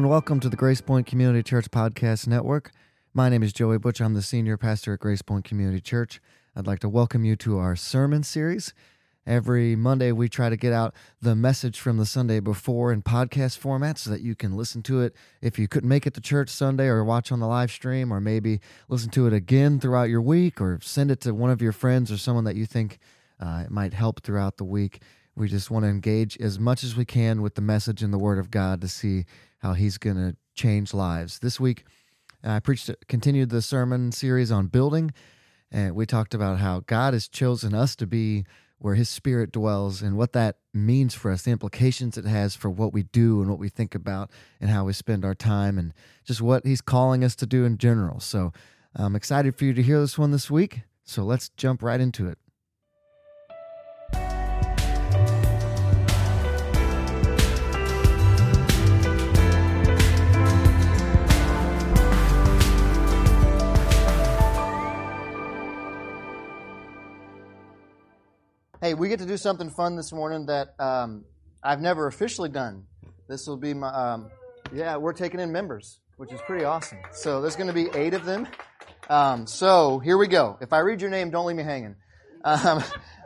and welcome to the Grace Point Community Church Podcast Network. My name is Joey Butch. I'm the senior pastor at Grace Point Community Church. I'd like to welcome you to our sermon series. Every Monday, we try to get out the message from the Sunday before in podcast format so that you can listen to it if you couldn't make it to church Sunday or watch on the live stream, or maybe listen to it again throughout your week, or send it to one of your friends or someone that you think it might help throughout the week. We just want to engage as much as we can with the message and the Word of God to see how He's going to change lives. This week, I continued the sermon series on building, and we talked about how God has chosen us to be where His Spirit dwells, and what that means for us, the implications it has for what we do and what we think about and how we spend our time, and just what He's calling us to do in general. So I'm excited for you to hear this one this week, so let's jump right into it. Hey, we get to do something fun this morning that I've never officially done. This will be my, we're taking in members, which is pretty awesome. So there's going to be 8 of them. So here we go. If I read your name, don't leave me hanging.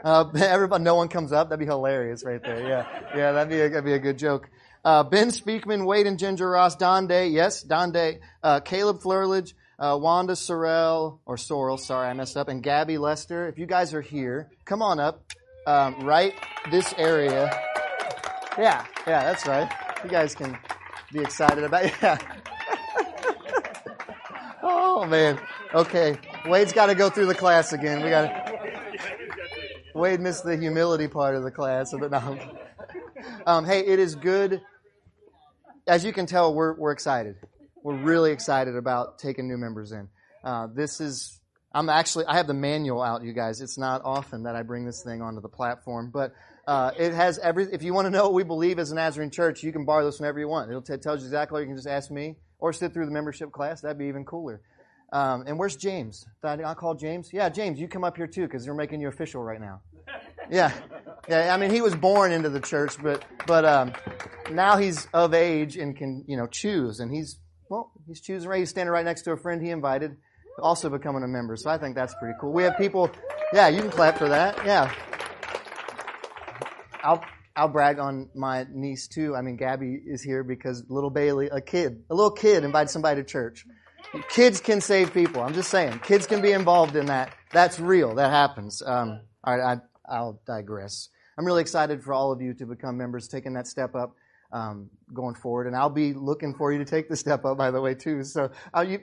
Everybody, no one comes up. That'd be hilarious right there. Yeah, that'd be a good joke. Ben Speakman, Wade and Ginger Ross, Don Day, Caleb Fleurledge, Wanda Sorrell, sorry, I messed up, and Gabby Lester. If you guys are here, come on up. Right this area. Yeah, that's right. You guys can be excited about it. Yeah. Oh, man. Okay. Wade's got to go through the class again. Wade missed the humility part of the class. But no. Hey, it is good. As you can tell, we're excited. We're really excited about taking new members in. I have the manual out, you guys. It's not often that I bring this thing onto the platform, but it has if you want to know what we believe as a Nazarene church, you can borrow this whenever you want. It tells you exactly what you can just ask me, or sit through the membership class. That'd be even cooler. And where's James? I'll call James. Yeah, James, you come up here too, because we're making you official right now. Yeah. I mean, he was born into the church, but now he's of age and can choose, and he's choosing right. He's standing right next to a friend he invited, also becoming a member, so I think that's pretty cool. We have people, yeah, you can clap for that, yeah. I'll brag on my niece, too. I mean, Gabby is here because little Bailey, a little kid invited somebody to church. Kids can save people, I'm just saying. Kids can be involved in that. That's real, that happens. All right, I'll digress. I'm really excited for all of you to become members, taking that step up. Going forward, and I'll be looking for you to take the step up, by the way, too. So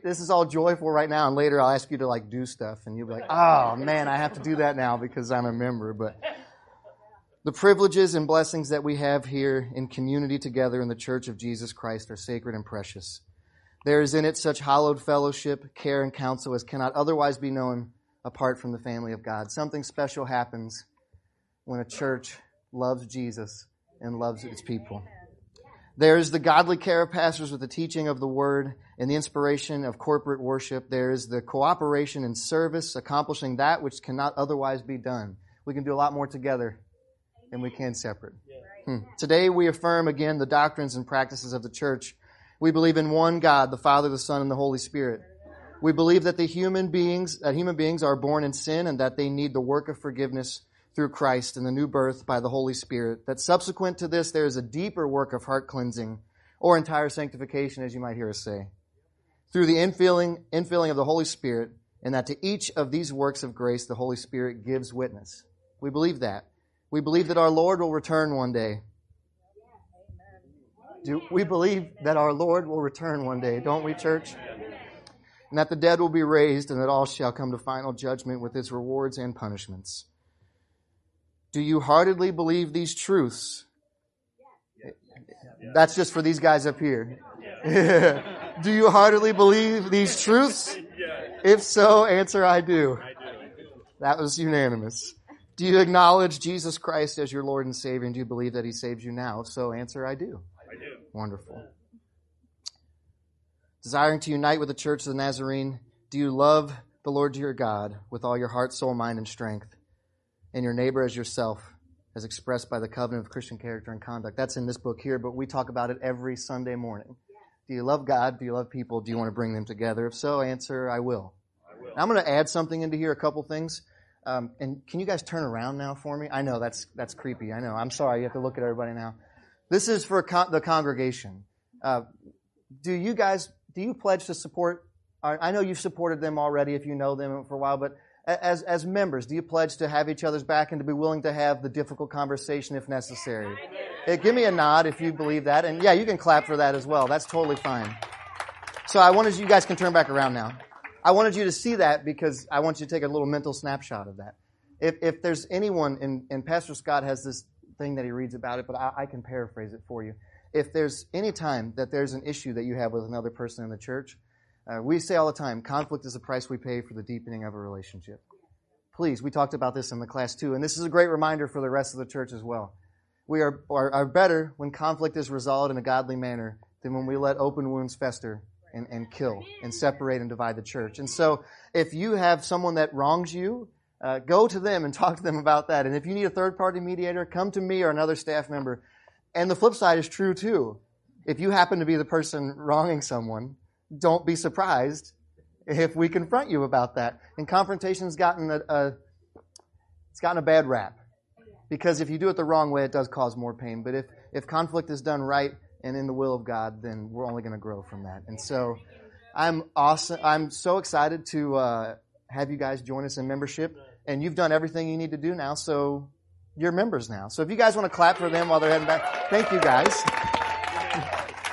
this is all joyful right now, and later I'll ask you to do stuff, and you'll be like, "Oh man, I have to do that now because I'm a member." But the privileges and blessings that we have here in community together in the Church of Jesus Christ are sacred and precious. There is in it such hallowed fellowship, care, and counsel as cannot otherwise be known apart from the family of God. Something special happens when a church loves Jesus and loves its people. There is the godly care of pastors with the teaching of the Word and the inspiration of corporate worship. There is the cooperation and service, accomplishing that which cannot otherwise be done. We can do a lot more together than we can separate. Today we affirm again the doctrines and practices of the church. We believe in one God, the Father, the Son, and the Holy Spirit. We believe that human beings are born in sin and that they need the work of forgiveness through Christ and the new birth by the Holy Spirit, that subsequent to this there is a deeper work of heart cleansing, or entire sanctification, as you might hear us say, through the infilling of the Holy Spirit, and that to each of these works of grace the Holy Spirit gives witness. We believe that. We believe that our Lord will return one day. We believe that our Lord will return one day, don't we, church? And that the dead will be raised, and that all shall come to final judgment with its rewards and punishments. Do you heartedly believe these truths? Yeah. That's just for these guys up here. Yeah. Do you heartedly believe these truths? Yeah. If so, answer, I do. That was unanimous. Do you acknowledge Jesus Christ as your Lord and Savior, and do you believe that He saves you now? If so, answer, I do. Wonderful. Desiring to unite with the Church of the Nazarene, do you love the Lord your God with all your heart, soul, mind, and strength? And your neighbor as yourself, as expressed by the covenant of Christian character and conduct. That's in this book here, but we talk about it every Sunday morning. Do you love God? Do you love people? Do you want to bring them together? If so, answer, I will. I will. I'm going to add something into here, a couple things. And can you guys turn around now for me? I know, that's creepy. I know. I'm sorry. You have to look at everybody now. This is for the congregation. Do you pledge to support? I know you've supported them already if you know them for a while, but as members, do you pledge to have each other's back and to be willing to have the difficult conversation if necessary? Give me a nod if you believe that. And yeah, you can clap for that as well. That's totally fine. So you guys can turn back around now. I wanted you to see that because I want you to take a little mental snapshot of that. If there's anyone, and Pastor Scott has this thing that he reads about it, but I can paraphrase it for you. If there's any time that there's an issue that you have with another person in the church, we say all the time, conflict is the price we pay for the deepening of a relationship. Please, we talked about this in the class too, and this is a great reminder for the rest of the church as well. We are better when conflict is resolved in a godly manner than when we let open wounds fester and kill and separate and divide the church. And so if you have someone that wrongs you, go to them and talk to them about that. And if you need a third-party mediator, come to me or another staff member. And the flip side is true too. If you happen to be the person wronging someone, don't be surprised if we confront you about that. And confrontation's gotten a bad rap, because if you do it the wrong way, it does cause more pain. But if conflict is done right and in the will of God, then we're only going to grow from that. And so I'm awesome. I'm so excited to have you guys join us in membership. And you've done everything you need to do now, so you're members now. So if you guys want to clap for them while they're heading back, thank you guys.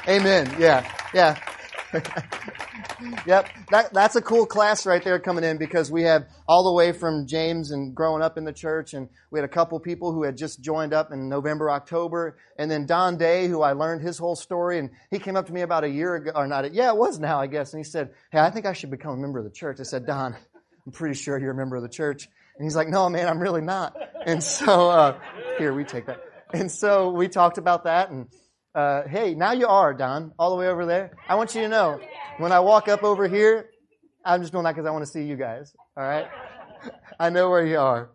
Amen. Yeah. Yep, that's a cool class right there coming in, because we have all the way from James and growing up in the church, and we had a couple people who had just joined up in November, October, and then Don Day, who I learned his whole story, and he came up to me about a year ago, and he said, hey, I think I should become a member of the church. I said, Don, I'm pretty sure you're a member of the church. And he's like, no, man, I'm really not. And so, here, we take that. And so we talked about that, and hey, now you are, Don, all the way over there. I want you to know, when I walk up over here, I'm just doing that because I want to see you guys, all right? I know where you are.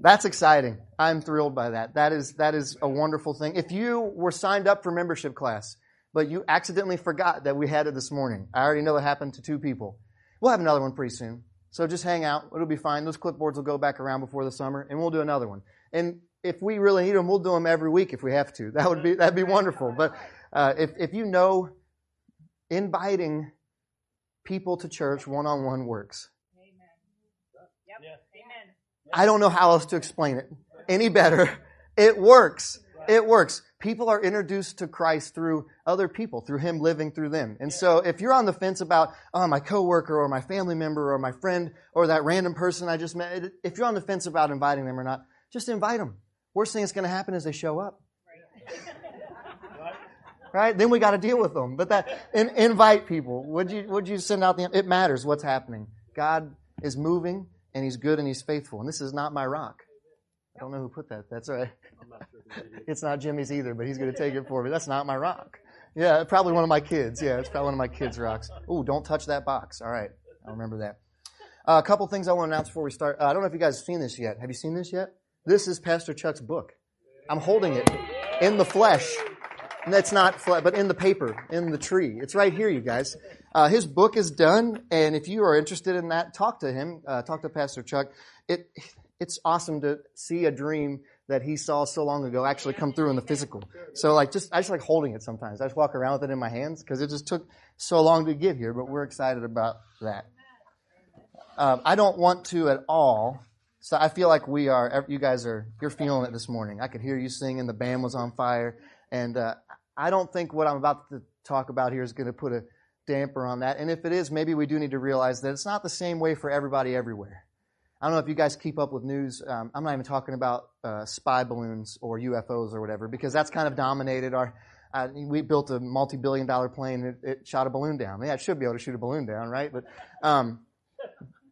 That's exciting. I'm thrilled by that. That is a wonderful thing. If you were signed up for membership class, but you accidentally forgot that we had it this morning, I already know it happened to 2 people. We'll have another one pretty soon. So just hang out. It'll be fine. Those clipboards will go back around before the summer, and we'll do another one. And if we really need them, we'll do them every week if we have to. That'd be wonderful. But if you know, inviting people to church one-on-one works. Amen. Yep. Yeah. Amen. I don't know how else to explain it any better. It works. It works. People are introduced to Christ through other people, through Him living through them. And so if you're on the fence about, oh, my coworker or my family member or my friend or that random person I just met, if you're on the fence about inviting them or not, just invite them. Worst thing that's going to happen is they show up. Right? Then we got to deal with them. But invite people. Would you send out it matters what's happening. God is moving, and He's good, and He's faithful. And this is not my rock. I don't know who put that. That's all right. It's not Jimmy's either, but he's going to take it for me. That's not my rock. Yeah, probably one of my kids. Yeah, it's probably one of my kids' rocks. Ooh, don't touch that box. All right. I'll remember that. A couple things I want to announce before we start. I don't know if you guys have seen this yet. Have you seen this yet? This is Pastor Chuck's book. I'm holding it in the flesh. That's not flesh, but in the paper, in the tree. It's right here, you guys. His book is done, and if you are interested in that, talk to him. Talk to Pastor Chuck. It's awesome to see a dream that he saw so long ago actually come through in the physical. So I just like holding it sometimes. I just walk around with it in my hands because it just took so long to get here, but we're excited about that. I don't want to at all. So I feel like you're feeling it this morning. I could hear you singing, the band was on fire, and I don't think what I'm about to talk about here is going to put a damper on that. And if it is, maybe we do need to realize that it's not the same way for everybody everywhere. I don't know if you guys keep up with news. I'm not even talking about spy balloons or UFOs or whatever, because that's kind of dominated our... we built a multi-billion-dollar plane, and it shot a balloon down. Yeah, it should be able to shoot a balloon down, right? But...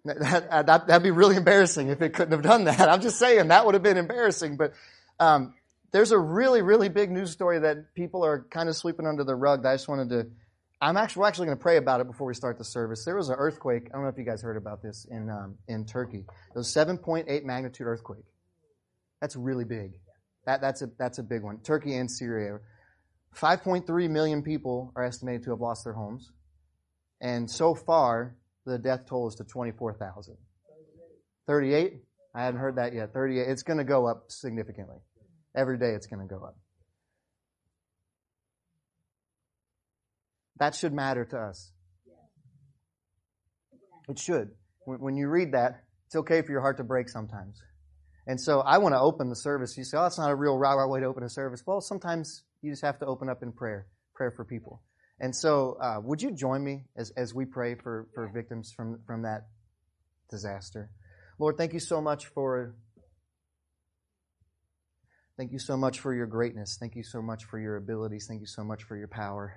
That'd be really embarrassing if it couldn't have done that. I'm just saying that would have been embarrassing. But there's a really, really big news story that people are kind of sweeping under the rug. That I just wanted to. We're actually going to pray about it before we start the service. There was an earthquake. I don't know if you guys heard about this in Turkey. It was 7.8 magnitude earthquake. That's really big. That's a big one. Turkey and Syria. 5.3 million people are estimated to have lost their homes. And so far, the death toll is to 24,000. 38? I haven't heard that yet. 38. It's going to go up significantly. Every day it's going to go up. That should matter to us. It should. When you read that, it's okay for your heart to break sometimes. And so I want to open the service. You say, oh, that's not a real rah-rah way to open a service. Well, sometimes you just have to open up in prayer for people. And so would you join me as we pray for victims from that disaster? Lord, thank you so much for your greatness. Thank you so much for your abilities. Thank you so much for your power.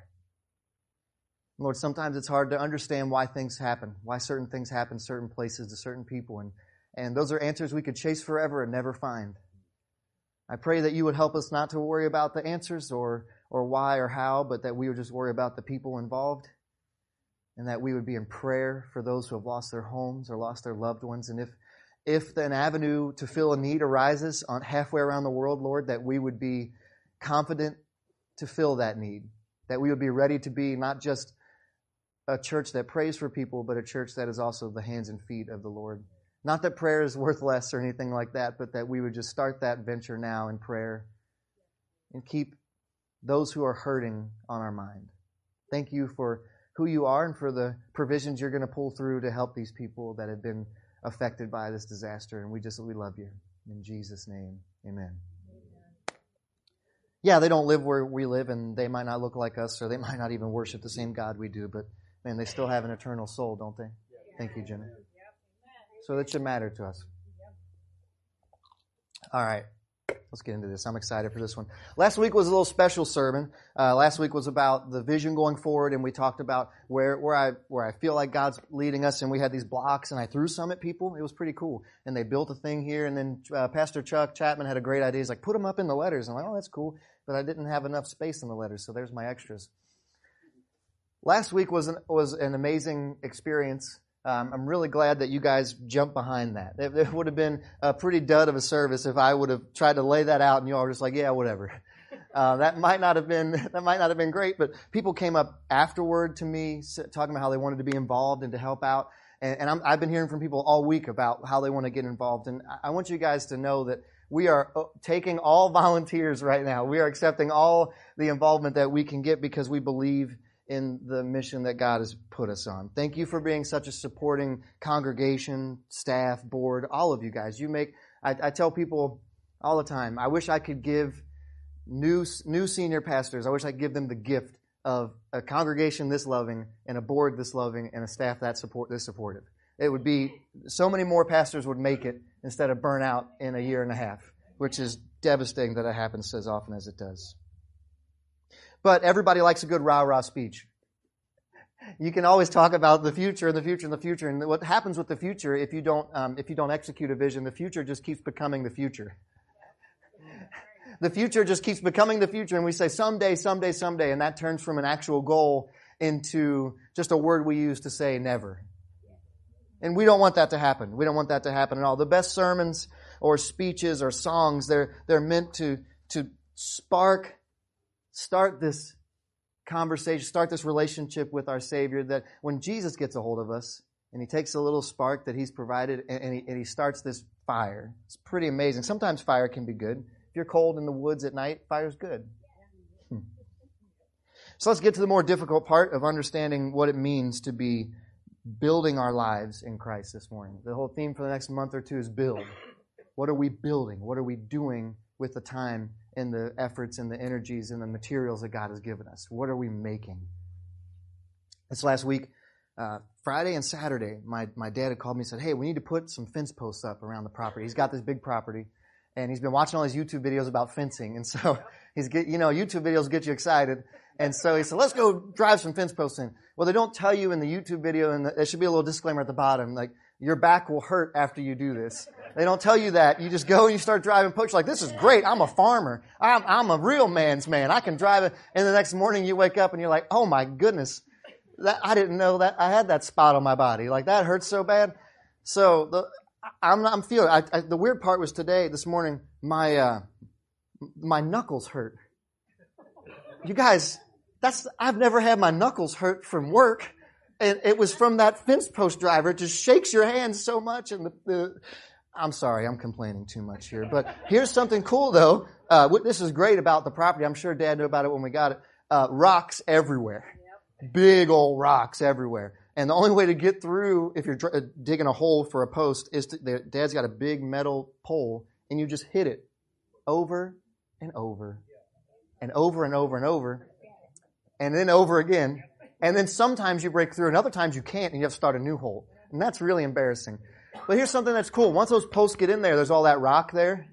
Lord, sometimes it's hard to understand why things happen, why certain things happen certain places to certain people. And those are answers we could chase forever and never find. I pray that you would help us not to worry about the answers or why or how, but that we would just worry about the people involved and that we would be in prayer for those who have lost their homes or lost their loved ones. And if an avenue to fill a need arises on halfway around the world, Lord, that we would be confident to fill that need, that we would be ready to be not just a church that prays for people, but a church that is also the hands and feet of the Lord. Not that prayer is worth less or anything like that, but that we would just start that venture now in prayer and keep those who are hurting on our mind. Thank you for who you are and for the provisions you're going to pull through to help these people that have been affected by this disaster. And we love you. In Jesus' name, amen. Yeah, they don't live where we live, and they might not look like us, or they might not even worship the same God we do, but man, they still have an eternal soul, don't they? Thank you, Jenna. So that should matter to us. All right, let's get into this. I'm excited for this one. Last week was a little special sermon. Last week was about the vision going forward, and we talked about where I feel like God's leading us, and we had these blocks, and I threw some at people. It was pretty cool. And they built a thing here, and then Pastor Chuck Chapman had a great idea. He's like, put them up in the letters. I'm like, oh, that's cool. But I didn't have enough space in the letters, so there's my extras. Last week was an amazing experience. I'm really glad that you guys jumped behind that. It would have been a pretty dud of a service if I would have tried to lay that out and you all were just like, yeah, whatever. That might not have been great, but people came up afterward to me talking about how they wanted to be involved and to help out. And I've been hearing from people all week about how they want to get involved. And I want you guys to know that we are taking all volunteers right now. We are accepting all the involvement that we can get because we believe in the mission that God has put us on. Thank you for being such a supporting congregation, staff, board, all of you guys. I tell people all the time, I wish I could give new senior pastors, I wish I could give them the gift of a congregation this loving and a board this loving and a staff this supportive. It would be, so many more pastors would make it instead of burn out in a year and a half, which is devastating that it happens as often as it does. But everybody likes a good rah-rah speech. You can always talk about the future and the future and the future. And what happens with the future if you don't execute a vision, the future just keeps becoming the future. The future just keeps becoming the future. And we say someday, someday, someday. And that turns from an actual goal into just a word we use to say never. And we don't want that to happen. We don't want that to happen at all. The best sermons or speeches or songs, they're meant to spark, start this conversation, start this relationship with our Savior, that when Jesus gets a hold of us and he takes a little spark that he's provided and he starts this fire. It's pretty amazing. Sometimes fire can be good. If you're cold in the woods at night, fire's good. So let's get to the more difficult part of understanding what it means to be building our lives in Christ this morning. The whole theme for the next month or two is build. What are we building? What are we doing with the time and the efforts and the energies and the materials that God has given us? What are we making? This last week, Friday and Saturday, my dad had called me and said, hey, we need to put some fence posts up around the property. He's got this big property, and he's been watching all these YouTube videos about fencing. And so YouTube videos get you excited. And so he said, let's go drive some fence posts in. Well, they don't tell you in the YouTube video, and there should be a little disclaimer at the bottom, like, your back will hurt after you do this. They don't tell you that. You just go and you start driving posts. You're like, this is great. I'm a farmer. I'm a real man's man. I can drive it. And the next morning you wake up and you're like, oh my goodness, I didn't know that I had that spot on my body. Like, that hurts so bad. So the weird part was this morning, my knuckles hurt. you guys, I've never had my knuckles hurt from work. And it was from that fence post driver. It just shakes your hand so much. And I'm sorry, I'm complaining too much here. But here's something cool, though. This is great about the property. I'm sure Dad knew about it when we got it. Rocks everywhere. Yep. Big old rocks everywhere. And the only way to get through, if you're digging a hole for a post, is Dad's got a big metal pole, and you just hit it over and over and over and over and over, and then over again. And then sometimes you break through, and other times you can't, and you have to start a new hole. And that's really embarrassing. But here's something that's cool. Once those posts get in there, there's all that rock there.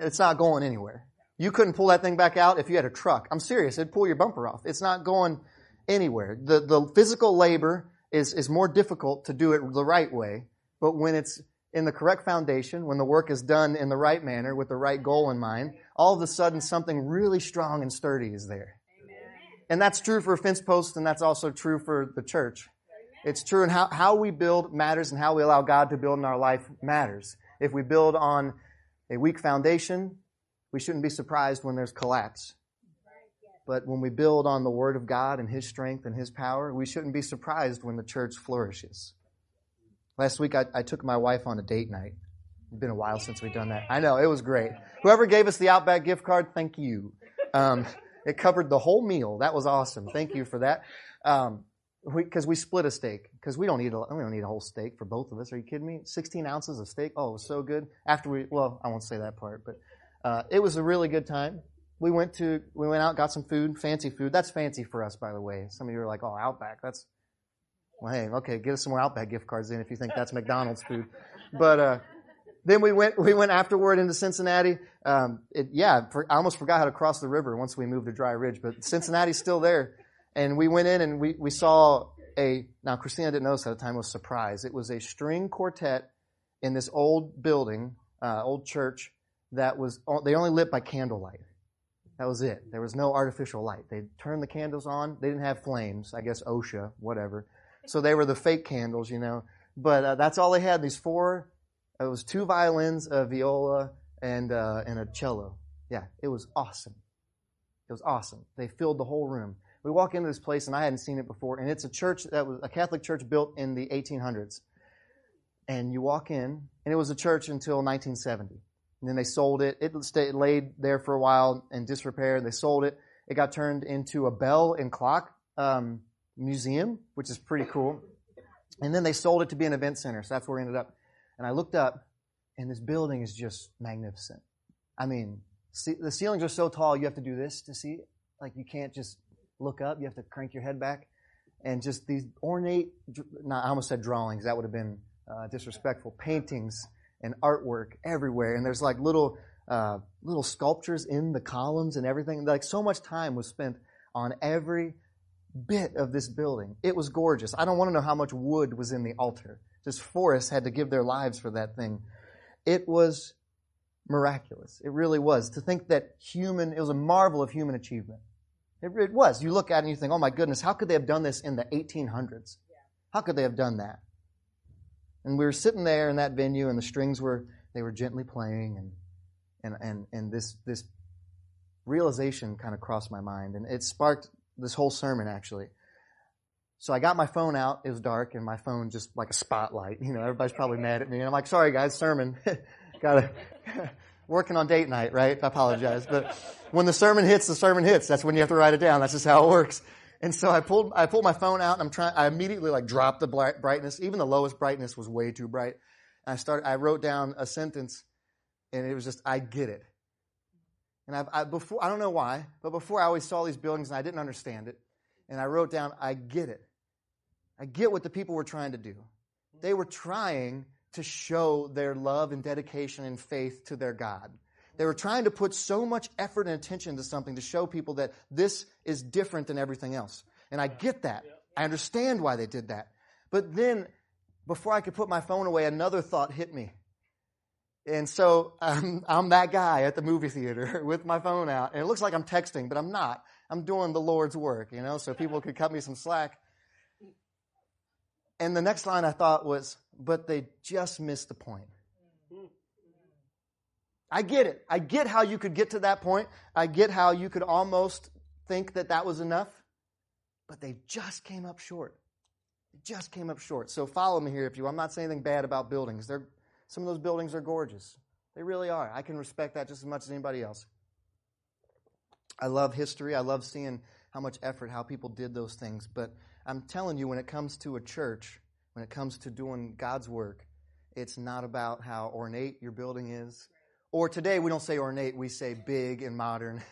It's not going anywhere. You couldn't pull that thing back out if you had a truck. I'm serious. It'd pull your bumper off. It's not going anywhere. The physical labor is more difficult to do it the right way, but when it's in the correct foundation, when the work is done in the right manner with the right goal in mind, all of a sudden something really strong and sturdy is there. Amen. And that's true for fence posts, and that's also true for the church. Amen. It's true, and how we build matters, and how we allow God to build in our life matters. If we build on a weak foundation, we shouldn't be surprised when there's collapse. But when we build on the Word of God and His strength and His power, we shouldn't be surprised when the church flourishes. Last week, I took my wife on a date night. It's been a while since we've done that. I know, it was great. Whoever gave us the Outback gift card, thank you. It covered the whole meal. That was awesome. Thank you for that. Because we split a steak. Because we don't need a whole steak for both of us. Are you kidding me? 16 ounces of steak. Oh, it was so good. I won't say that part, but it was a really good time. We went out, got some food, fancy food. That's fancy for us, by the way. Some of you are like, oh, Outback, that's, well, hey, okay, get us some more Outback gift cards then if you think that's McDonald's food. But then we went afterward into Cincinnati. I almost forgot how to cross the river once we moved to Dry Ridge, but Cincinnati's still there. And we went in and we saw now Christina didn't notice at the time, was surprised. It was a string quartet in this old building, old church, they only lit by candlelight. That was it. There was no artificial light. They turned the candles on. They didn't have flames. I guess OSHA, whatever. So they were the fake candles, you know. But that's all they had. These four, it was two violins, a viola, and a cello. Yeah, it was awesome. It was awesome. They filled the whole room. We walk into this place, and I hadn't seen it before. And it's a church that was a Catholic church built in the 1800s. And you walk in, and it was a church until 1970. And then they sold it. It laid there for a while in disrepair. They sold it. It got turned into a bell and clock museum, which is pretty cool. And then they sold it to be an event center. So that's where we ended up. And I looked up, and this building is just magnificent. I mean, the ceilings are so tall, you have to do this to see it. Like, you can't just look up. You have to crank your head back. And just these ornate, I almost said drawings. That would have been disrespectful. Paintings and artwork everywhere, and there's like little sculptures in the columns and everything. Like, so much time was spent on every bit of this building. It was gorgeous. I don't want to know how much wood was in the altar. Just forests had to give their lives for that thing. It was miraculous. It really was. To think that it was a marvel of human achievement. It was. You look at it and you think, oh my goodness, how could they have done this in the 1800s? How could they have done that? And we were sitting there in that venue, and the strings were gently playing, and this realization kind of crossed my mind, and it sparked this whole sermon, actually. So I got my phone out. It was dark, and my phone just like a spotlight. You know, everybody's probably mad at me, and I'm like, sorry guys, sermon. Gotta working on date night, right? I apologize, but when the sermon hits. That's when you have to write it down. That's just how it works. And so I pulled my phone out, and I immediately like dropped the brightness. Even the lowest brightness was way too bright. And I wrote down a sentence, and it was just, I get it. And I don't know why, but before I always saw these buildings and I didn't understand it. And I wrote down, I get it. I get what the people were trying to do. They were trying to show their love and dedication and faith to their God. They were trying to put so much effort and attention to something to show people that this is different than everything else. And I get that. I understand why they did that. But then, before I could put my phone away, another thought hit me. And so I'm that guy at the movie theater with my phone out. And it looks like I'm texting, but I'm not. I'm doing the Lord's work, you know, so people could cut me some slack. And the next line I thought was, but they just missed the point. I get it. I get how you could get to that point. I get how you could almost think that that was enough, but they just came up short. They just came up short. So follow me here if you want. I'm not saying anything bad about buildings. Some of those buildings are gorgeous. They really are. I can respect that just as much as anybody else. I love history. I love seeing how much effort, how people did those things. But I'm telling you, when it comes to a church, when it comes to doing God's work, it's not about how ornate your building is. Or today, we don't say ornate, we say big and modern.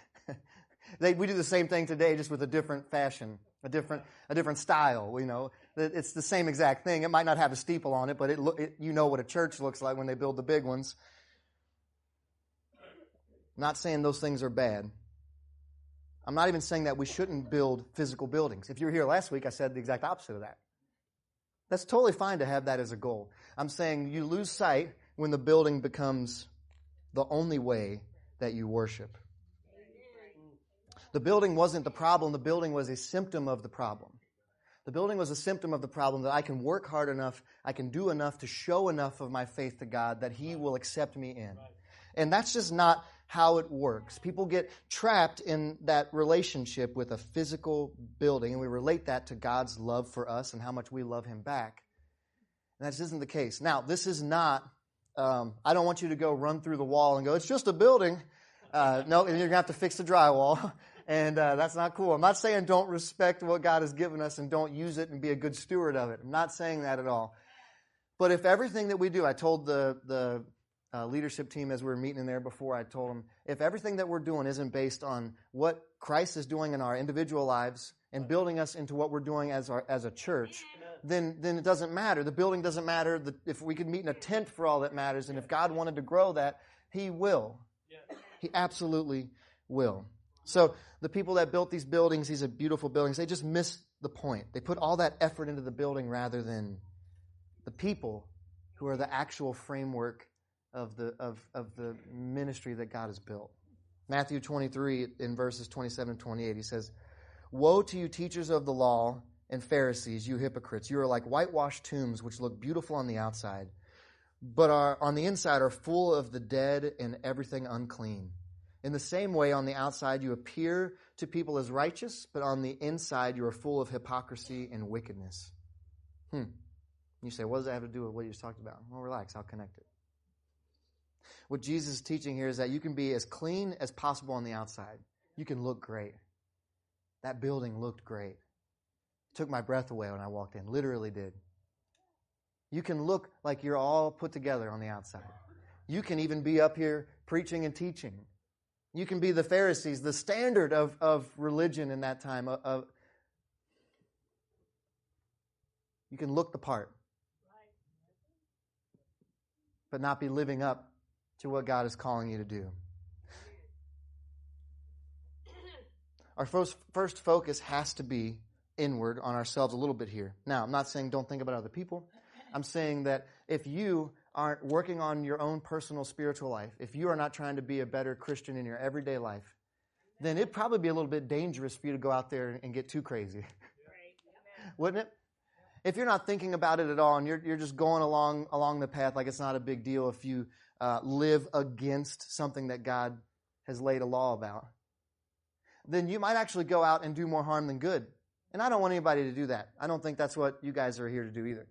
We do the same thing today, just with a different fashion, a different style, you know. It's the same exact thing. It might not have a steeple on it, but you know what a church looks like when they build the big ones. I'm not saying those things are bad. I'm not even saying that we shouldn't build physical buildings. If you were here last week, I said the exact opposite of that. That's totally fine to have that as a goal. I'm saying you lose sight when the building becomes the only way that you worship. The building wasn't the problem. The building was a symptom of the problem. The building was a symptom of the problem that I can work hard enough, I can do enough to show enough of my faith to God that He will accept me in. And that's just not how it works. People get trapped in that relationship with a physical building, and we relate that to God's love for us and how much we love Him back. And that just isn't the case. Now, this is not, I don't want you to go run through the wall and go, it's just a building. No, and you're going to have to fix the drywall, and that's not cool. I'm not saying don't respect what God has given us and don't use it and be a good steward of it. I'm not saying that at all. But if everything that we do, I told the leadership team as we were meeting in there before, I told them, if everything that we're doing isn't based on what Christ is doing in our individual lives and building us into what we're doing as a church, then it doesn't matter. The building doesn't matter. If we could meet in a tent for all that matters, and if God wanted to grow that, He will. He absolutely will. So the people that built these buildings, these are beautiful buildings, they just missed the point. They put all that effort into the building rather than the people who are the actual framework of the ministry that God has built. Matthew 23, in verses 27 and 28, He says, "Woe to you, teachers of the law and Pharisees, you hypocrites! You are like whitewashed tombs, which look beautiful on the outside, but are on the inside are full of the dead and everything unclean. In the same way, on the outside you appear to people as righteous, but on the inside you are full of hypocrisy and wickedness." You say, what does that have to do with what you just talked about? Well, relax, I'll connect it. What Jesus is teaching here is that you can be as clean as possible on the outside. You can look great. That building looked great. It took my breath away when I walked in. Literally did. You can look like you're all put together on the outside. You can even be up here preaching and teaching. You can be the Pharisees, the standard of religion in that time. You can look the part, but not be living up to what God is calling you to do. Our first focus has to be inward on ourselves a little bit here. Now, I'm not saying don't think about other people. I'm saying that if you aren't working on your own personal spiritual life, if you are not trying to be a better Christian in your everyday life, then it'd probably be a little bit dangerous for you to go out there and get too crazy. Wouldn't it? If you're not thinking about it at all and you're just going along the path like it's not a big deal, if you live against something that God has laid a law about, then you might actually go out and do more harm than good. And I don't want anybody to do that. I don't think that's what you guys are here to do either.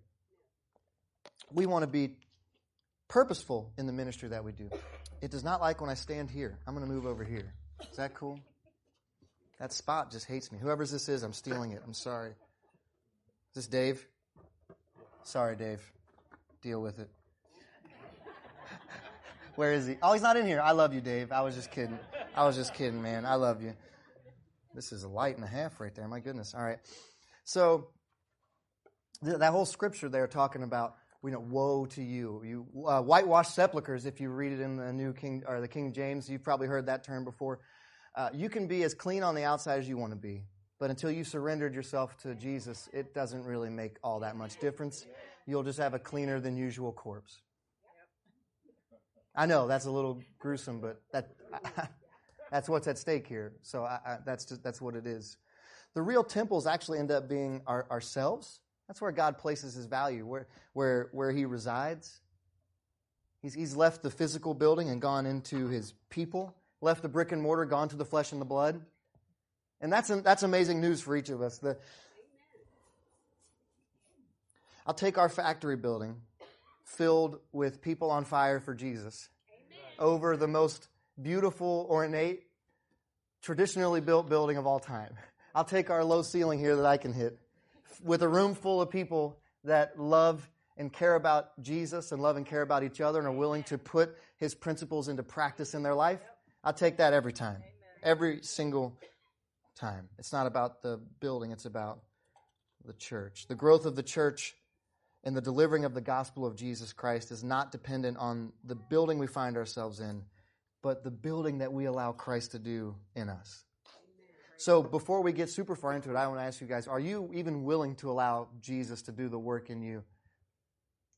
We want to be purposeful in the ministry that we do. It does not like when I stand here. I'm going to move over here. Is that cool? That spot just hates me. Whoever this is, I'm stealing it. I'm sorry. Is this Dave? Sorry, Dave. Deal with it. Where is he? Oh, he's not in here. I love you, Dave. I was just kidding. I was just kidding, man. I love you. This is a light and a half right there. My goodness. All right. So that whole scripture there talking about, you know, woe to you, you whitewashed sepulchres. If you read it in the the King James, you've probably heard that term before. You can be as clean on the outside as you want to be, but until you surrendered yourself to Jesus, it doesn't really make all that much difference. You'll just have a cleaner than usual corpse. I know that's a little gruesome, but that's what's at stake here. So that's what it is. The real temples actually end up being ourselves. That's where God places His value, where He resides. He's left the physical building and gone into His people. Left the brick and mortar, gone to the flesh and the blood. And that's amazing news for each of us. I'll take our factory building filled with people on fire for Jesus over the most beautiful, ornate, traditionally built building of all time. I'll take our low ceiling here that I can hit with a room full of people that love and care about Jesus and love and care about each other and are willing to put his principles into practice in their life. I'll take that every time, every single time. It's not about the building. It's about the church. The growth of the church and the delivering of the gospel of Jesus Christ is not dependent on the building we find ourselves in, but the building that we allow Christ to do in us. So before we get super far into it, I want to ask you guys, are you even willing to allow Jesus to do the work in you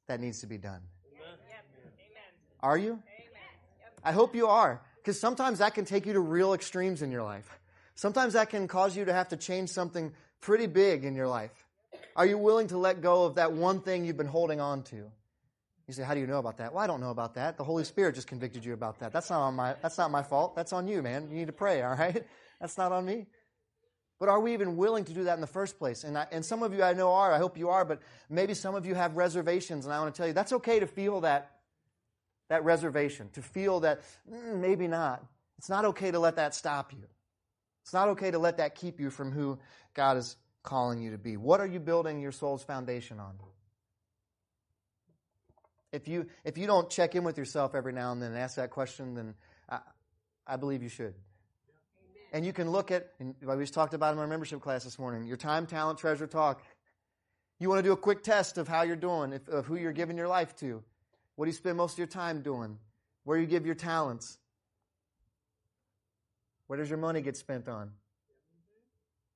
that needs to be done? Amen. Are you? Amen. I hope you are, because sometimes that can take you to real extremes in your life. Sometimes that can cause you to have to change something pretty big in your life. Are you willing to let go of that one thing you've been holding on to? You say, how do you know about that? Well, I don't know about that. The Holy Spirit just convicted you about that. That's not my fault. That's on you, man. You need to pray, all right? That's not on me. But are we even willing to do that in the first place? And some of you I know are. I hope you are. But maybe some of you have reservations. And I want to tell you, that's okay to feel that reservation, to feel that maybe not. It's not okay to let that stop you. It's not okay to let that keep you from who God is calling you to be. What are you building your soul's foundation on? If you don't check in with yourself every now and then and ask that question, then I believe you should. And you can look at, and we just talked about in my membership class this morning, your time, talent, treasure, talk. You want to do a quick test of how you're doing, of who you're giving your life to. What do you spend most of your time doing? Where do you give your talents? Where does your money get spent on?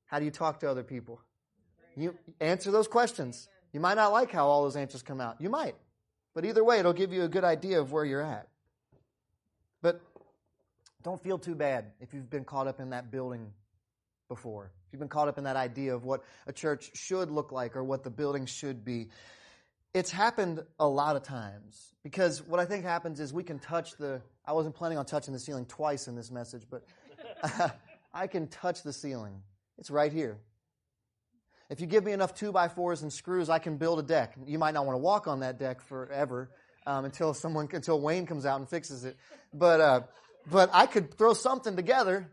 How do you talk to other people? You answer those questions. You might not like how all those answers come out. You might. But either way, it'll give you a good idea of where you're at. But don't feel too bad if you've been caught up in that building before. If you've been caught up in that idea of what a church should look like or what the building should be. It's happened a lot of times, because what I think happens is we can touch the... I wasn't planning on touching the ceiling twice in this message, but I can touch the ceiling. It's right here. If you give me enough 2x4s and screws, I can build a deck. You might not want to walk on that deck forever until Wayne comes out and fixes it. But I could throw something together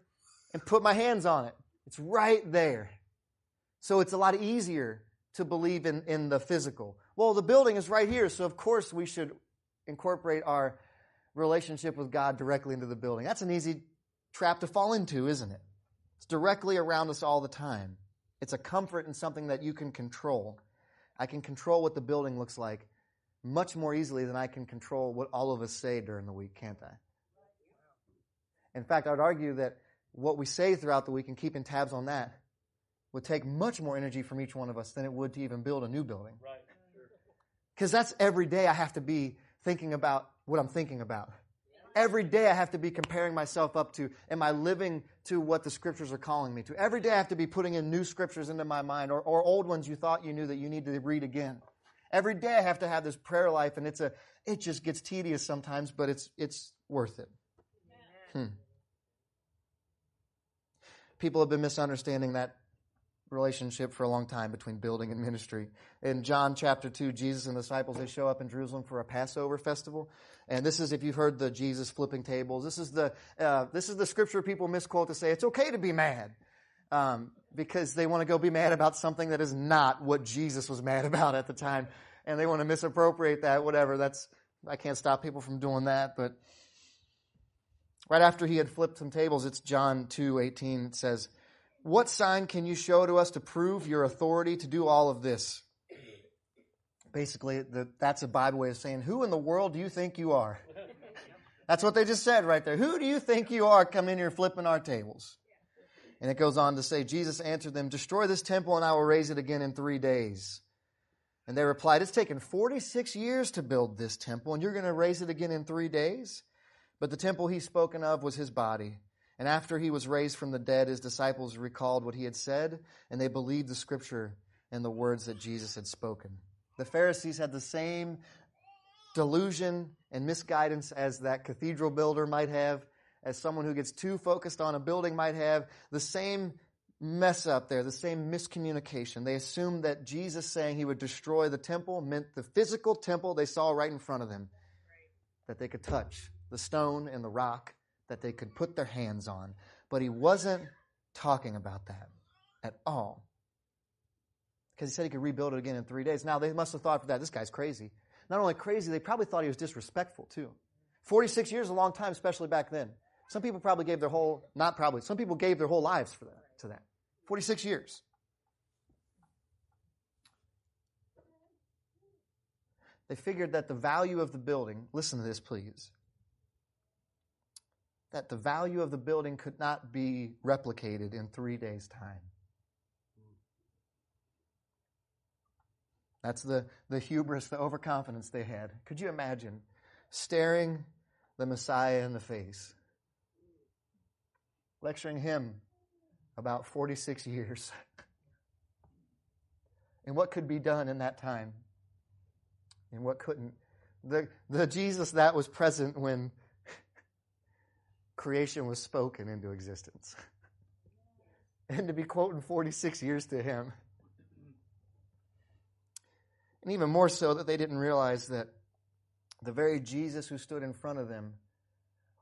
and put my hands on it. It's right there. So it's a lot easier to believe in the physical. Well, the building is right here, so of course we should incorporate our relationship with God directly into the building. That's an easy trap to fall into, isn't it? It's directly around us all the time. It's a comfort in something that you can control. I can control what the building looks like much more easily than I can control what all of us say during the week, can't I? In fact, I would argue that what we say throughout the week and keeping tabs on that would take much more energy from each one of us than it would to even build a new building. Right. Because that's every day I have to be thinking about what I'm thinking about. Every day I have to be comparing myself up to, am I living to what the scriptures are calling me to? Every day I have to be putting in new scriptures into my mind, or old ones you thought you knew that you need to read again. Every day I have to have this prayer life, and it just gets tedious sometimes, but it's worth it. People have been misunderstanding that relationship for a long time between building and ministry. In John chapter 2, Jesus and the disciples, they show up in Jerusalem for a Passover festival. And this is, if you've heard the Jesus flipping tables, this is the scripture people misquote to say it's okay to be mad, because they want to go be mad about something that is not what Jesus was mad about at the time. And they want to misappropriate that, whatever. I can't stop people from doing that, but... Right after he had flipped some tables, it's John 2:18. It says, "What sign can you show to us to prove your authority to do all of this?" Basically, that's a Bible way of saying, who in the world do you think you are? That's what they just said right there. Who do you think you are coming in here flipping our tables? And it goes on to say, Jesus answered them, "Destroy this temple and I will raise it again in 3 days." And they replied, "It's taken 46 years to build this temple and you're going to raise it again in 3 days?" But the temple he spoken of was his body. And after he was raised from the dead, his disciples recalled what he had said, and they believed the scripture and the words that Jesus had spoken. The Pharisees had the same delusion and misguidance as that cathedral builder might have, as someone who gets too focused on a building might have. The same mess up there, the same miscommunication. They assumed that Jesus saying he would destroy the temple meant the physical temple they saw right in front of them, that they could touch, the stone and the rock that they could put their hands on. But he wasn't talking about that at all, because he said he could rebuild it again in 3 days. Now, they must have thought that this guy's crazy. Not only crazy, they probably thought he was disrespectful too. 46 years is a long time, especially back then. Some people probably gave their whole, not probably, some people gave their whole lives for that, to that. 46 years. They figured that the value of the building, listen to this please, that the value of the building could not be replicated in 3 days' time. That's the hubris, the overconfidence they had. Could you imagine staring the Messiah in the face, lecturing him about 46 years and what could be done in that time and what couldn't? The Jesus that was present when creation was spoken into existence. And to be quoting 46 years to him. And even more so that they didn't realize that the very Jesus who stood in front of them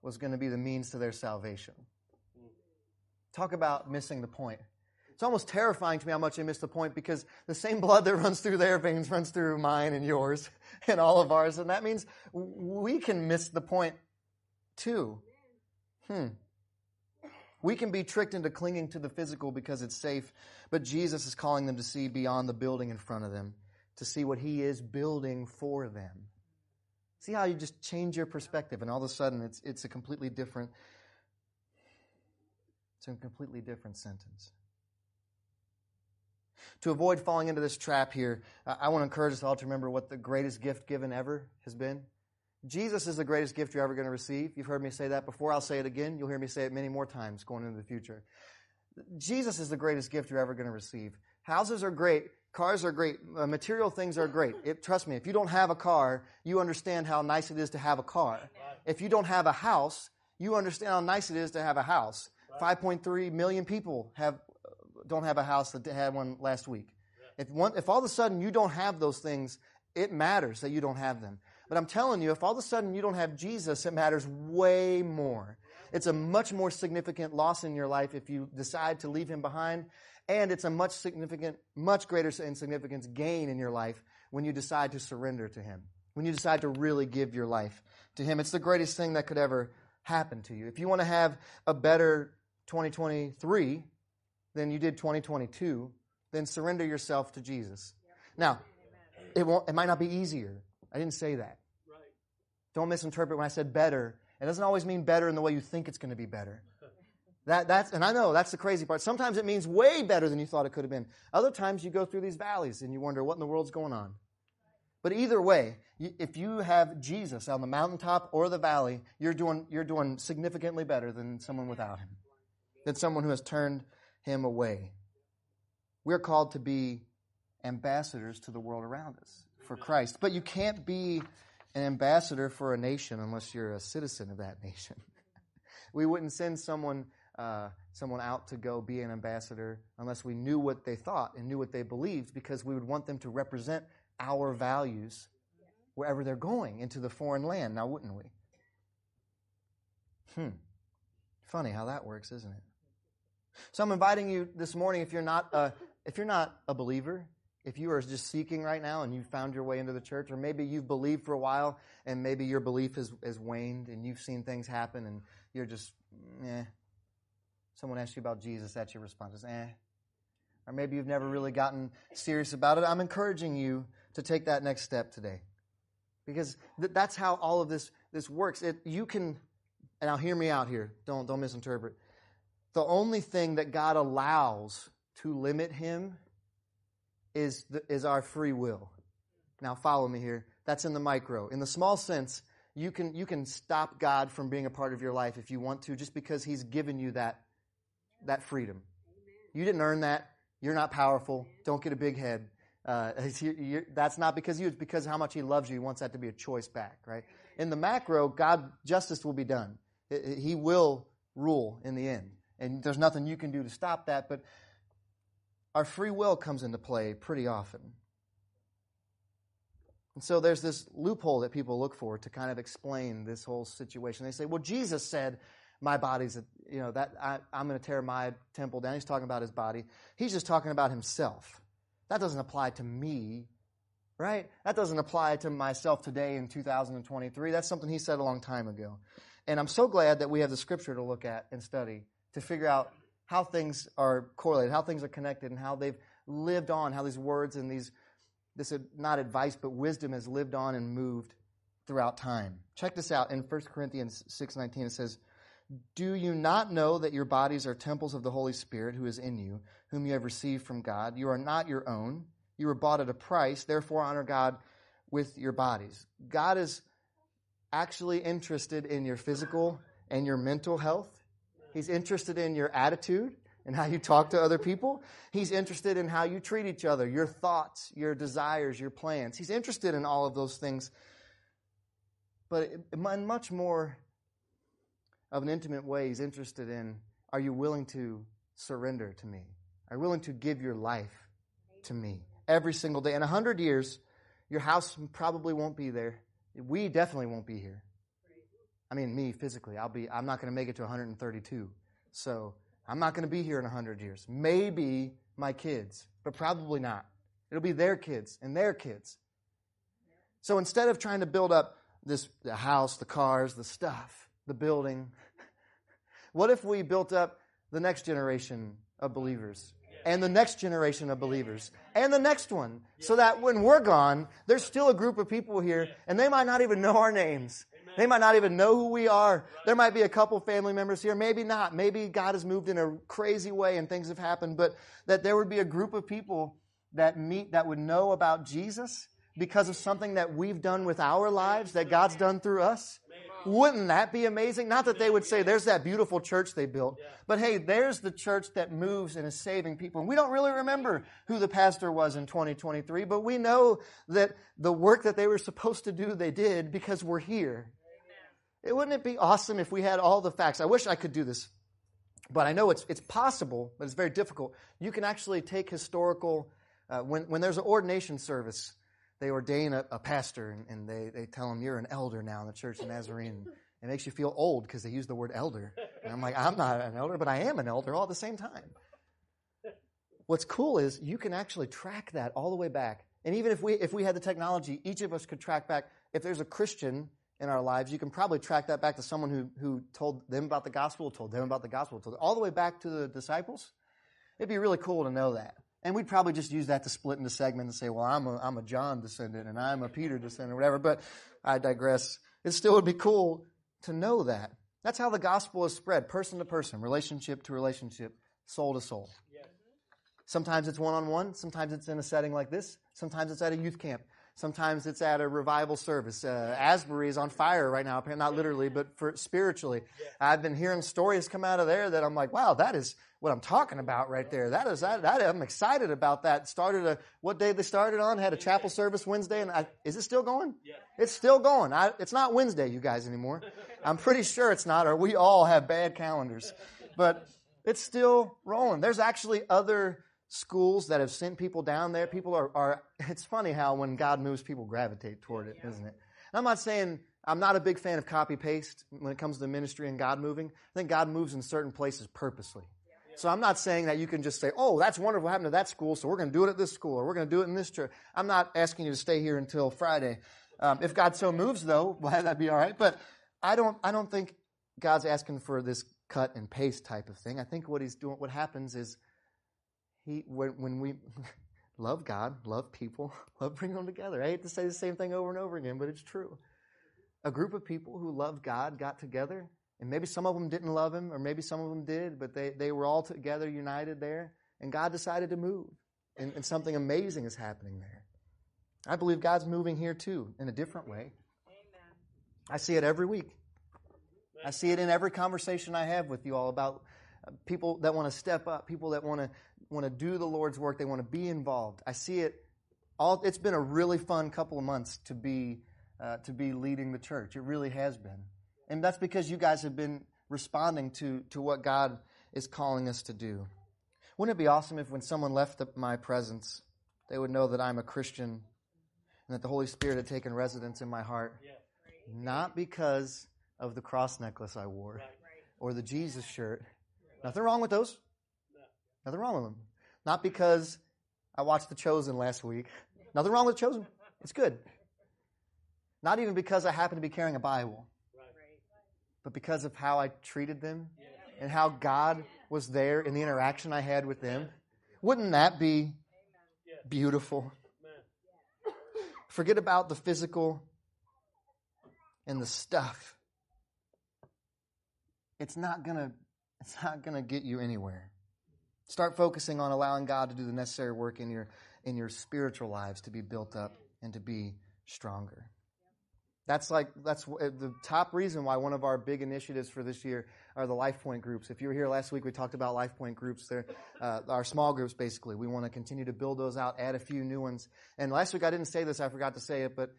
was going to be the means to their salvation. Talk about missing the point. It's almost terrifying to me how much they missed the point, because the same blood that runs through their veins runs through mine and yours and all of ours. And that means we can miss the point too. We can be tricked into clinging to the physical because it's safe, but Jesus is calling them to see beyond the building in front of them, to see what he is building for them. See how you just change your perspective, and all of a sudden it's a completely different, it's a completely different sentence. To avoid falling into this trap here, I want to encourage us all to remember what the greatest gift given ever has been. Jesus is the greatest gift you're ever going to receive. You've heard me say that before. I'll say it again. You'll hear me say it many more times going into the future. Jesus is the greatest gift you're ever going to receive. Houses are great. Cars are great. Material things are great. Trust me, if you don't have a car, you understand how nice it is to have a car. If you don't have a house, you understand how nice it is to have a house. 5.3 million people don't have a house that had one last week. If all of a sudden you don't have those things, it matters that you don't have them. But I'm telling you, if all of a sudden you don't have Jesus, it matters way more. It's a much more significant loss in your life if you decide to leave him behind. And it's a much greater significance gain in your life when you decide to surrender to him, when you decide to really give your life to him. It's the greatest thing that could ever happen to you. If you want to have a better 2023 than you did 2022, then surrender yourself to Jesus. Now, it might not be easier. I didn't say that. Right. Don't misinterpret when I said better. It doesn't always mean better in the way you think it's going to be better. And I know that's the crazy part. Sometimes it means way better than you thought it could have been. Other times you go through these valleys and you wonder what in the world's going on. But either way, if you have Jesus on the mountaintop or the valley, you're doing significantly better than someone without him, than someone who has turned him away. We're called to be ambassadors to the world around us for Christ. But you can't be an ambassador for a nation unless you're a citizen of that nation. We wouldn't send someone out to go be an ambassador unless we knew what they thought and knew what they believed, because we would want them to represent our values wherever they're going, into the foreign land. Now, wouldn't we? Funny how that works, isn't it? So I'm inviting you this morning, if you're not a believer, if you are just seeking right now and you found your way into the church, or maybe you've believed for a while and maybe your belief has waned and you've seen things happen and you're just, Someone asks you about Jesus, that's your response is, Or maybe you've never really gotten serious about it. I'm encouraging you to take that next step today, because that's how all of this works. And now hear me out here. Don't misinterpret. The only thing that God allows to limit him is our free will. Now follow me here. That's in the micro. In the small sense, you can stop God from being a part of your life if you want to, just because he's given you that freedom. You didn't earn that. You're not powerful. Don't get a big head. That's not because you. It's because how much he loves you. He wants that to be a choice back, right? In the macro, God, justice will be done. He will rule in the end. And there's nothing you can do to stop that. But our free will comes into play pretty often. And so there's this loophole that people look for to kind of explain this whole situation. They say, well, Jesus said, my body's, you know, that I'm going to tear my temple down. He's talking about his body. He's just talking about himself. That doesn't apply to me, right? That doesn't apply to myself today in 2023. That's something he said a long time ago. And I'm so glad that we have the scripture to look at and study to figure out how things are correlated, how things are connected, and how they've lived on, how these words and this not advice, but wisdom has lived on and moved throughout time. Check this out. In 1 Corinthians 6:19, it says, do you not know that your bodies are temples of the Holy Spirit who is in you, whom you have received from God? You are not your own. You were bought at a price. Therefore, honor God with your bodies. God is actually interested in your physical and your mental health. He's interested in your attitude and how you talk to other people. He's interested in how you treat each other, your thoughts, your desires, your plans. He's interested in all of those things. But in much more of an intimate way, he's interested in, are you willing to surrender to me? Are you willing to give your life to me every single day? In 100 years, your house probably won't be there. We definitely won't be here. I mean, me physically. I'm not going to make it to 132. So I'm not going to be here in 100 years. Maybe my kids, but probably not. It'll be their kids and their kids. So instead of trying to build up the house, the cars, the stuff, the building. What if we built up the next generation of believers and the next generation of believers and the next one so that when we're gone, there's still a group of people here and they might not even know our names. They might not even know who we are. There might be a couple family members here. Maybe not. Maybe God has moved in a crazy way and things have happened, but that there would be a group of people that meet that would know about Jesus because of something that we've done with our lives that God's done through us. Wouldn't that be amazing? Not that they would say, there's that beautiful church they built. But hey, there's the church that moves and is saving people. And we don't really remember who the pastor was in 2023, but we know that the work that they were supposed to do, they did because we're here. Amen. Wouldn't it be awesome if we had all the facts? I wish I could do this, but I know it's possible, but it's very difficult. You can actually take historical, when there's an ordination service, they ordain a pastor, and they tell him, you're an elder now in the Church of the Nazarene. It makes you feel old because they use the word elder. And I'm like, I'm not an elder, but I am an elder all at the same time. What's cool is you can actually track that all the way back. And even if we had the technology, each of us could track back. If there's a Christian in our lives, you can probably track that back to someone who told them about the gospel, told them about the gospel, told them, all the way back to the disciples. It'd be really cool to know that. And we'd probably just use that to split into segments and say, well, I'm a John descendant and I'm a Peter descendant or whatever, but I digress. It still would be cool to know that. That's how the gospel is spread, person to person, relationship to relationship, soul to soul. Sometimes it's one-on-one. Sometimes it's in a setting like this. Sometimes it's at a youth camp. Sometimes it's at a revival service. Asbury is on fire right now, not literally, but spiritually. I've been hearing stories come out of there that I'm like, wow, that is what I'm talking about right there. I'm excited about that. What day they started on? Had a chapel service Wednesday, and is it still going? Yeah. It's still going. It's not Wednesday, you guys, anymore. I'm pretty sure it's not, or we all have bad calendars. But it's still rolling. There's actually other schools that have sent people down there. People are it's funny how when God moves, people gravitate toward it, isn't it? And I'm not saying I'm not a big fan of copy-paste when it comes to ministry and God moving. I think God moves in certain places purposely. So I'm not saying that you can just say, oh, that's wonderful what happened to that school, so we're going to do it at this school, or we're going to do it in this church. I'm not asking you to stay here until Friday. If God so moves, though, well, that'd be all right. But I don't think God's asking for this cut and paste type of thing. I think what he's doing, what happens is when we love God, love people, love bringing them together. I hate to say the same thing over and over again, but it's true. A group of people who love God got together. And maybe some of them didn't love him, or maybe some of them did, but they were all together, united there, and God decided to move. And something amazing is happening there. I believe God's moving here, too, in a different way. Amen. I see it every week. I see it in every conversation I have with you all about people that want to step up, people that want to do the Lord's work, they want to be involved. I see it all. It's been a really fun couple of months to be leading the church. It really has been. And that's because you guys have been responding to what God is calling us to do. Wouldn't it be awesome if when someone left my presence, they would know that I'm a Christian and that the Holy Spirit had taken residence in my heart? Yeah. Not because of the cross necklace I wore or the Jesus shirt. Nothing wrong with those. Nothing wrong with them. Not because I watched The Chosen last week. Nothing wrong with The Chosen. It's good. Not even because I happen to be carrying a Bible. But because of how I treated them and how God was there in the interaction I had with them. Wouldn't that be beautiful? Forget about the physical and the stuff. It's not gonna get you anywhere. Start focusing on allowing God to do the necessary work in your spiritual lives to be built up and to be stronger. That's the top reason why one of our big initiatives for this year are the LifePoint groups. If you were here last week, we talked about LifePoint groups. They're our small groups, basically. We want to continue to build those out, add a few new ones. And last week I didn't say this; I forgot to say it. But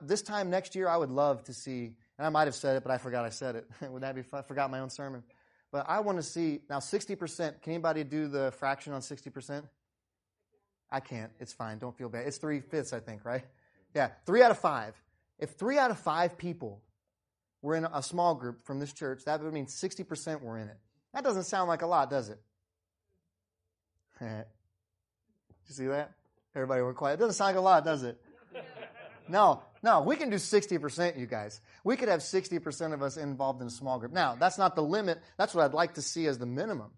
this time next year, I would love to see. And I might have said it, but I forgot I said it. Would that be fun? I forgot my own sermon. But I want to see now 60%. Can anybody do the fraction on 60%? I can't. It's fine. Don't feel bad. It's 3/5, I think, right? Yeah, 3 out of 5. If 3 out of 5 people were in a small group from this church, that would mean 60% were in it. That doesn't sound like a lot, does it? You see that? Everybody went quiet. It doesn't sound like a lot, does it? No, we can do 60%, you guys. We could have 60% of us involved in a small group. Now, that's not the limit. That's what I'd like to see as the minimum.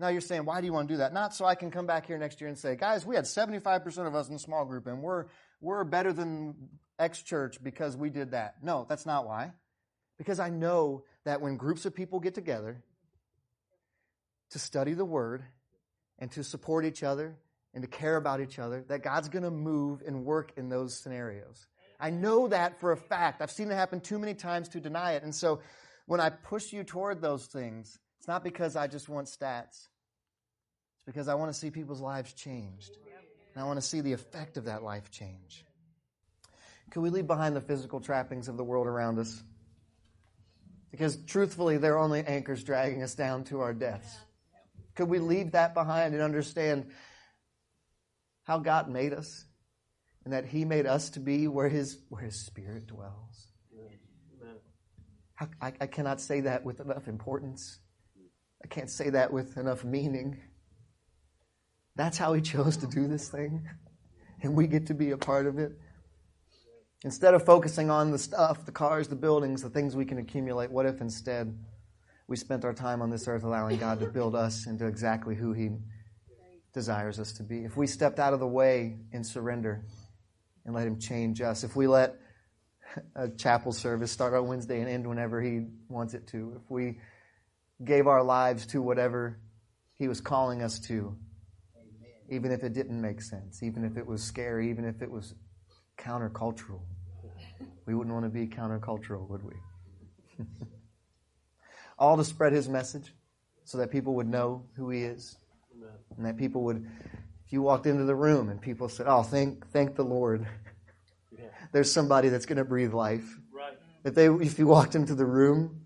Now you're saying, why do you want to do that? Not so I can come back here next year and say, guys, we had 75% of us in a small group, and we're better than X church because we did that. No, that's not why. Because I know that when groups of people get together to study the Word and to support each other and to care about each other, that God's going to move and work in those scenarios. I know that for a fact. I've seen it happen too many times to deny it. And so when I push you toward those things, it's not because I just want stats. It's because I want to see people's lives changed. And I want to see the effect of that life change. Could we leave behind the physical trappings of the world around us? Because truthfully, they're only anchors dragging us down to our deaths. Could we leave that behind and understand how God made us and that He made us to be where His Spirit dwells? I cannot say that with enough importance. I can't say that with enough meaning. That's how He chose to do this thing, and we get to be a part of it. Instead of focusing on the stuff, the cars, the buildings, the things we can accumulate, what if instead we spent our time on this earth allowing God to build us into exactly who He desires us to be? If we stepped out of the way in surrender and let Him change us, if we let a chapel service start on Wednesday and end whenever He wants it to, if we gave our lives to whatever He was calling us to, even if it didn't make sense, even if it was scary, even if it was countercultural. We wouldn't want to be countercultural, would we? All to spread His message so that people would know who He is. Amen. And that people would, if you walked into the room and people said, oh, thank the Lord. Yeah. There's somebody that's going to breathe life. Right. If you walked into the room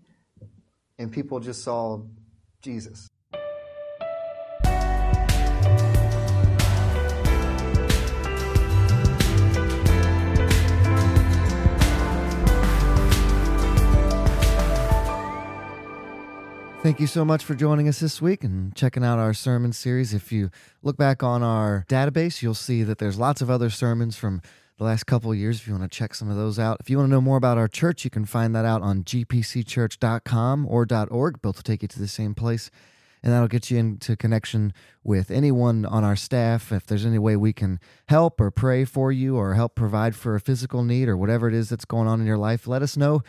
and people just saw Jesus. Thank you so much for joining us this week and checking out our sermon series. If you look back on our database, you'll see that there's lots of other sermons from the last couple of years if you want to check some of those out. If you want to know more about our church, you can find that out on gpcchurch.com or .org. Both will take you to the same place, and that'll get you into connection with anyone on our staff. If there's any way we can help or pray for you or help provide for a physical need or whatever it is that's going on in your life, let us know.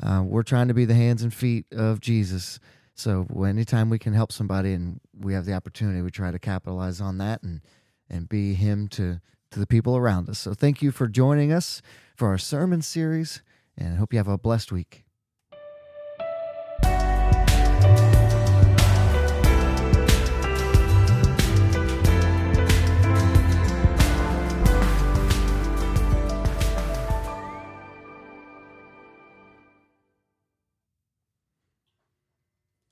We're trying to be the hands and feet of Jesus. So anytime we can help somebody and we have the opportunity, we try to capitalize on that and be Him to the people around us. So thank you for joining us for our sermon series, and I hope you have a blessed week.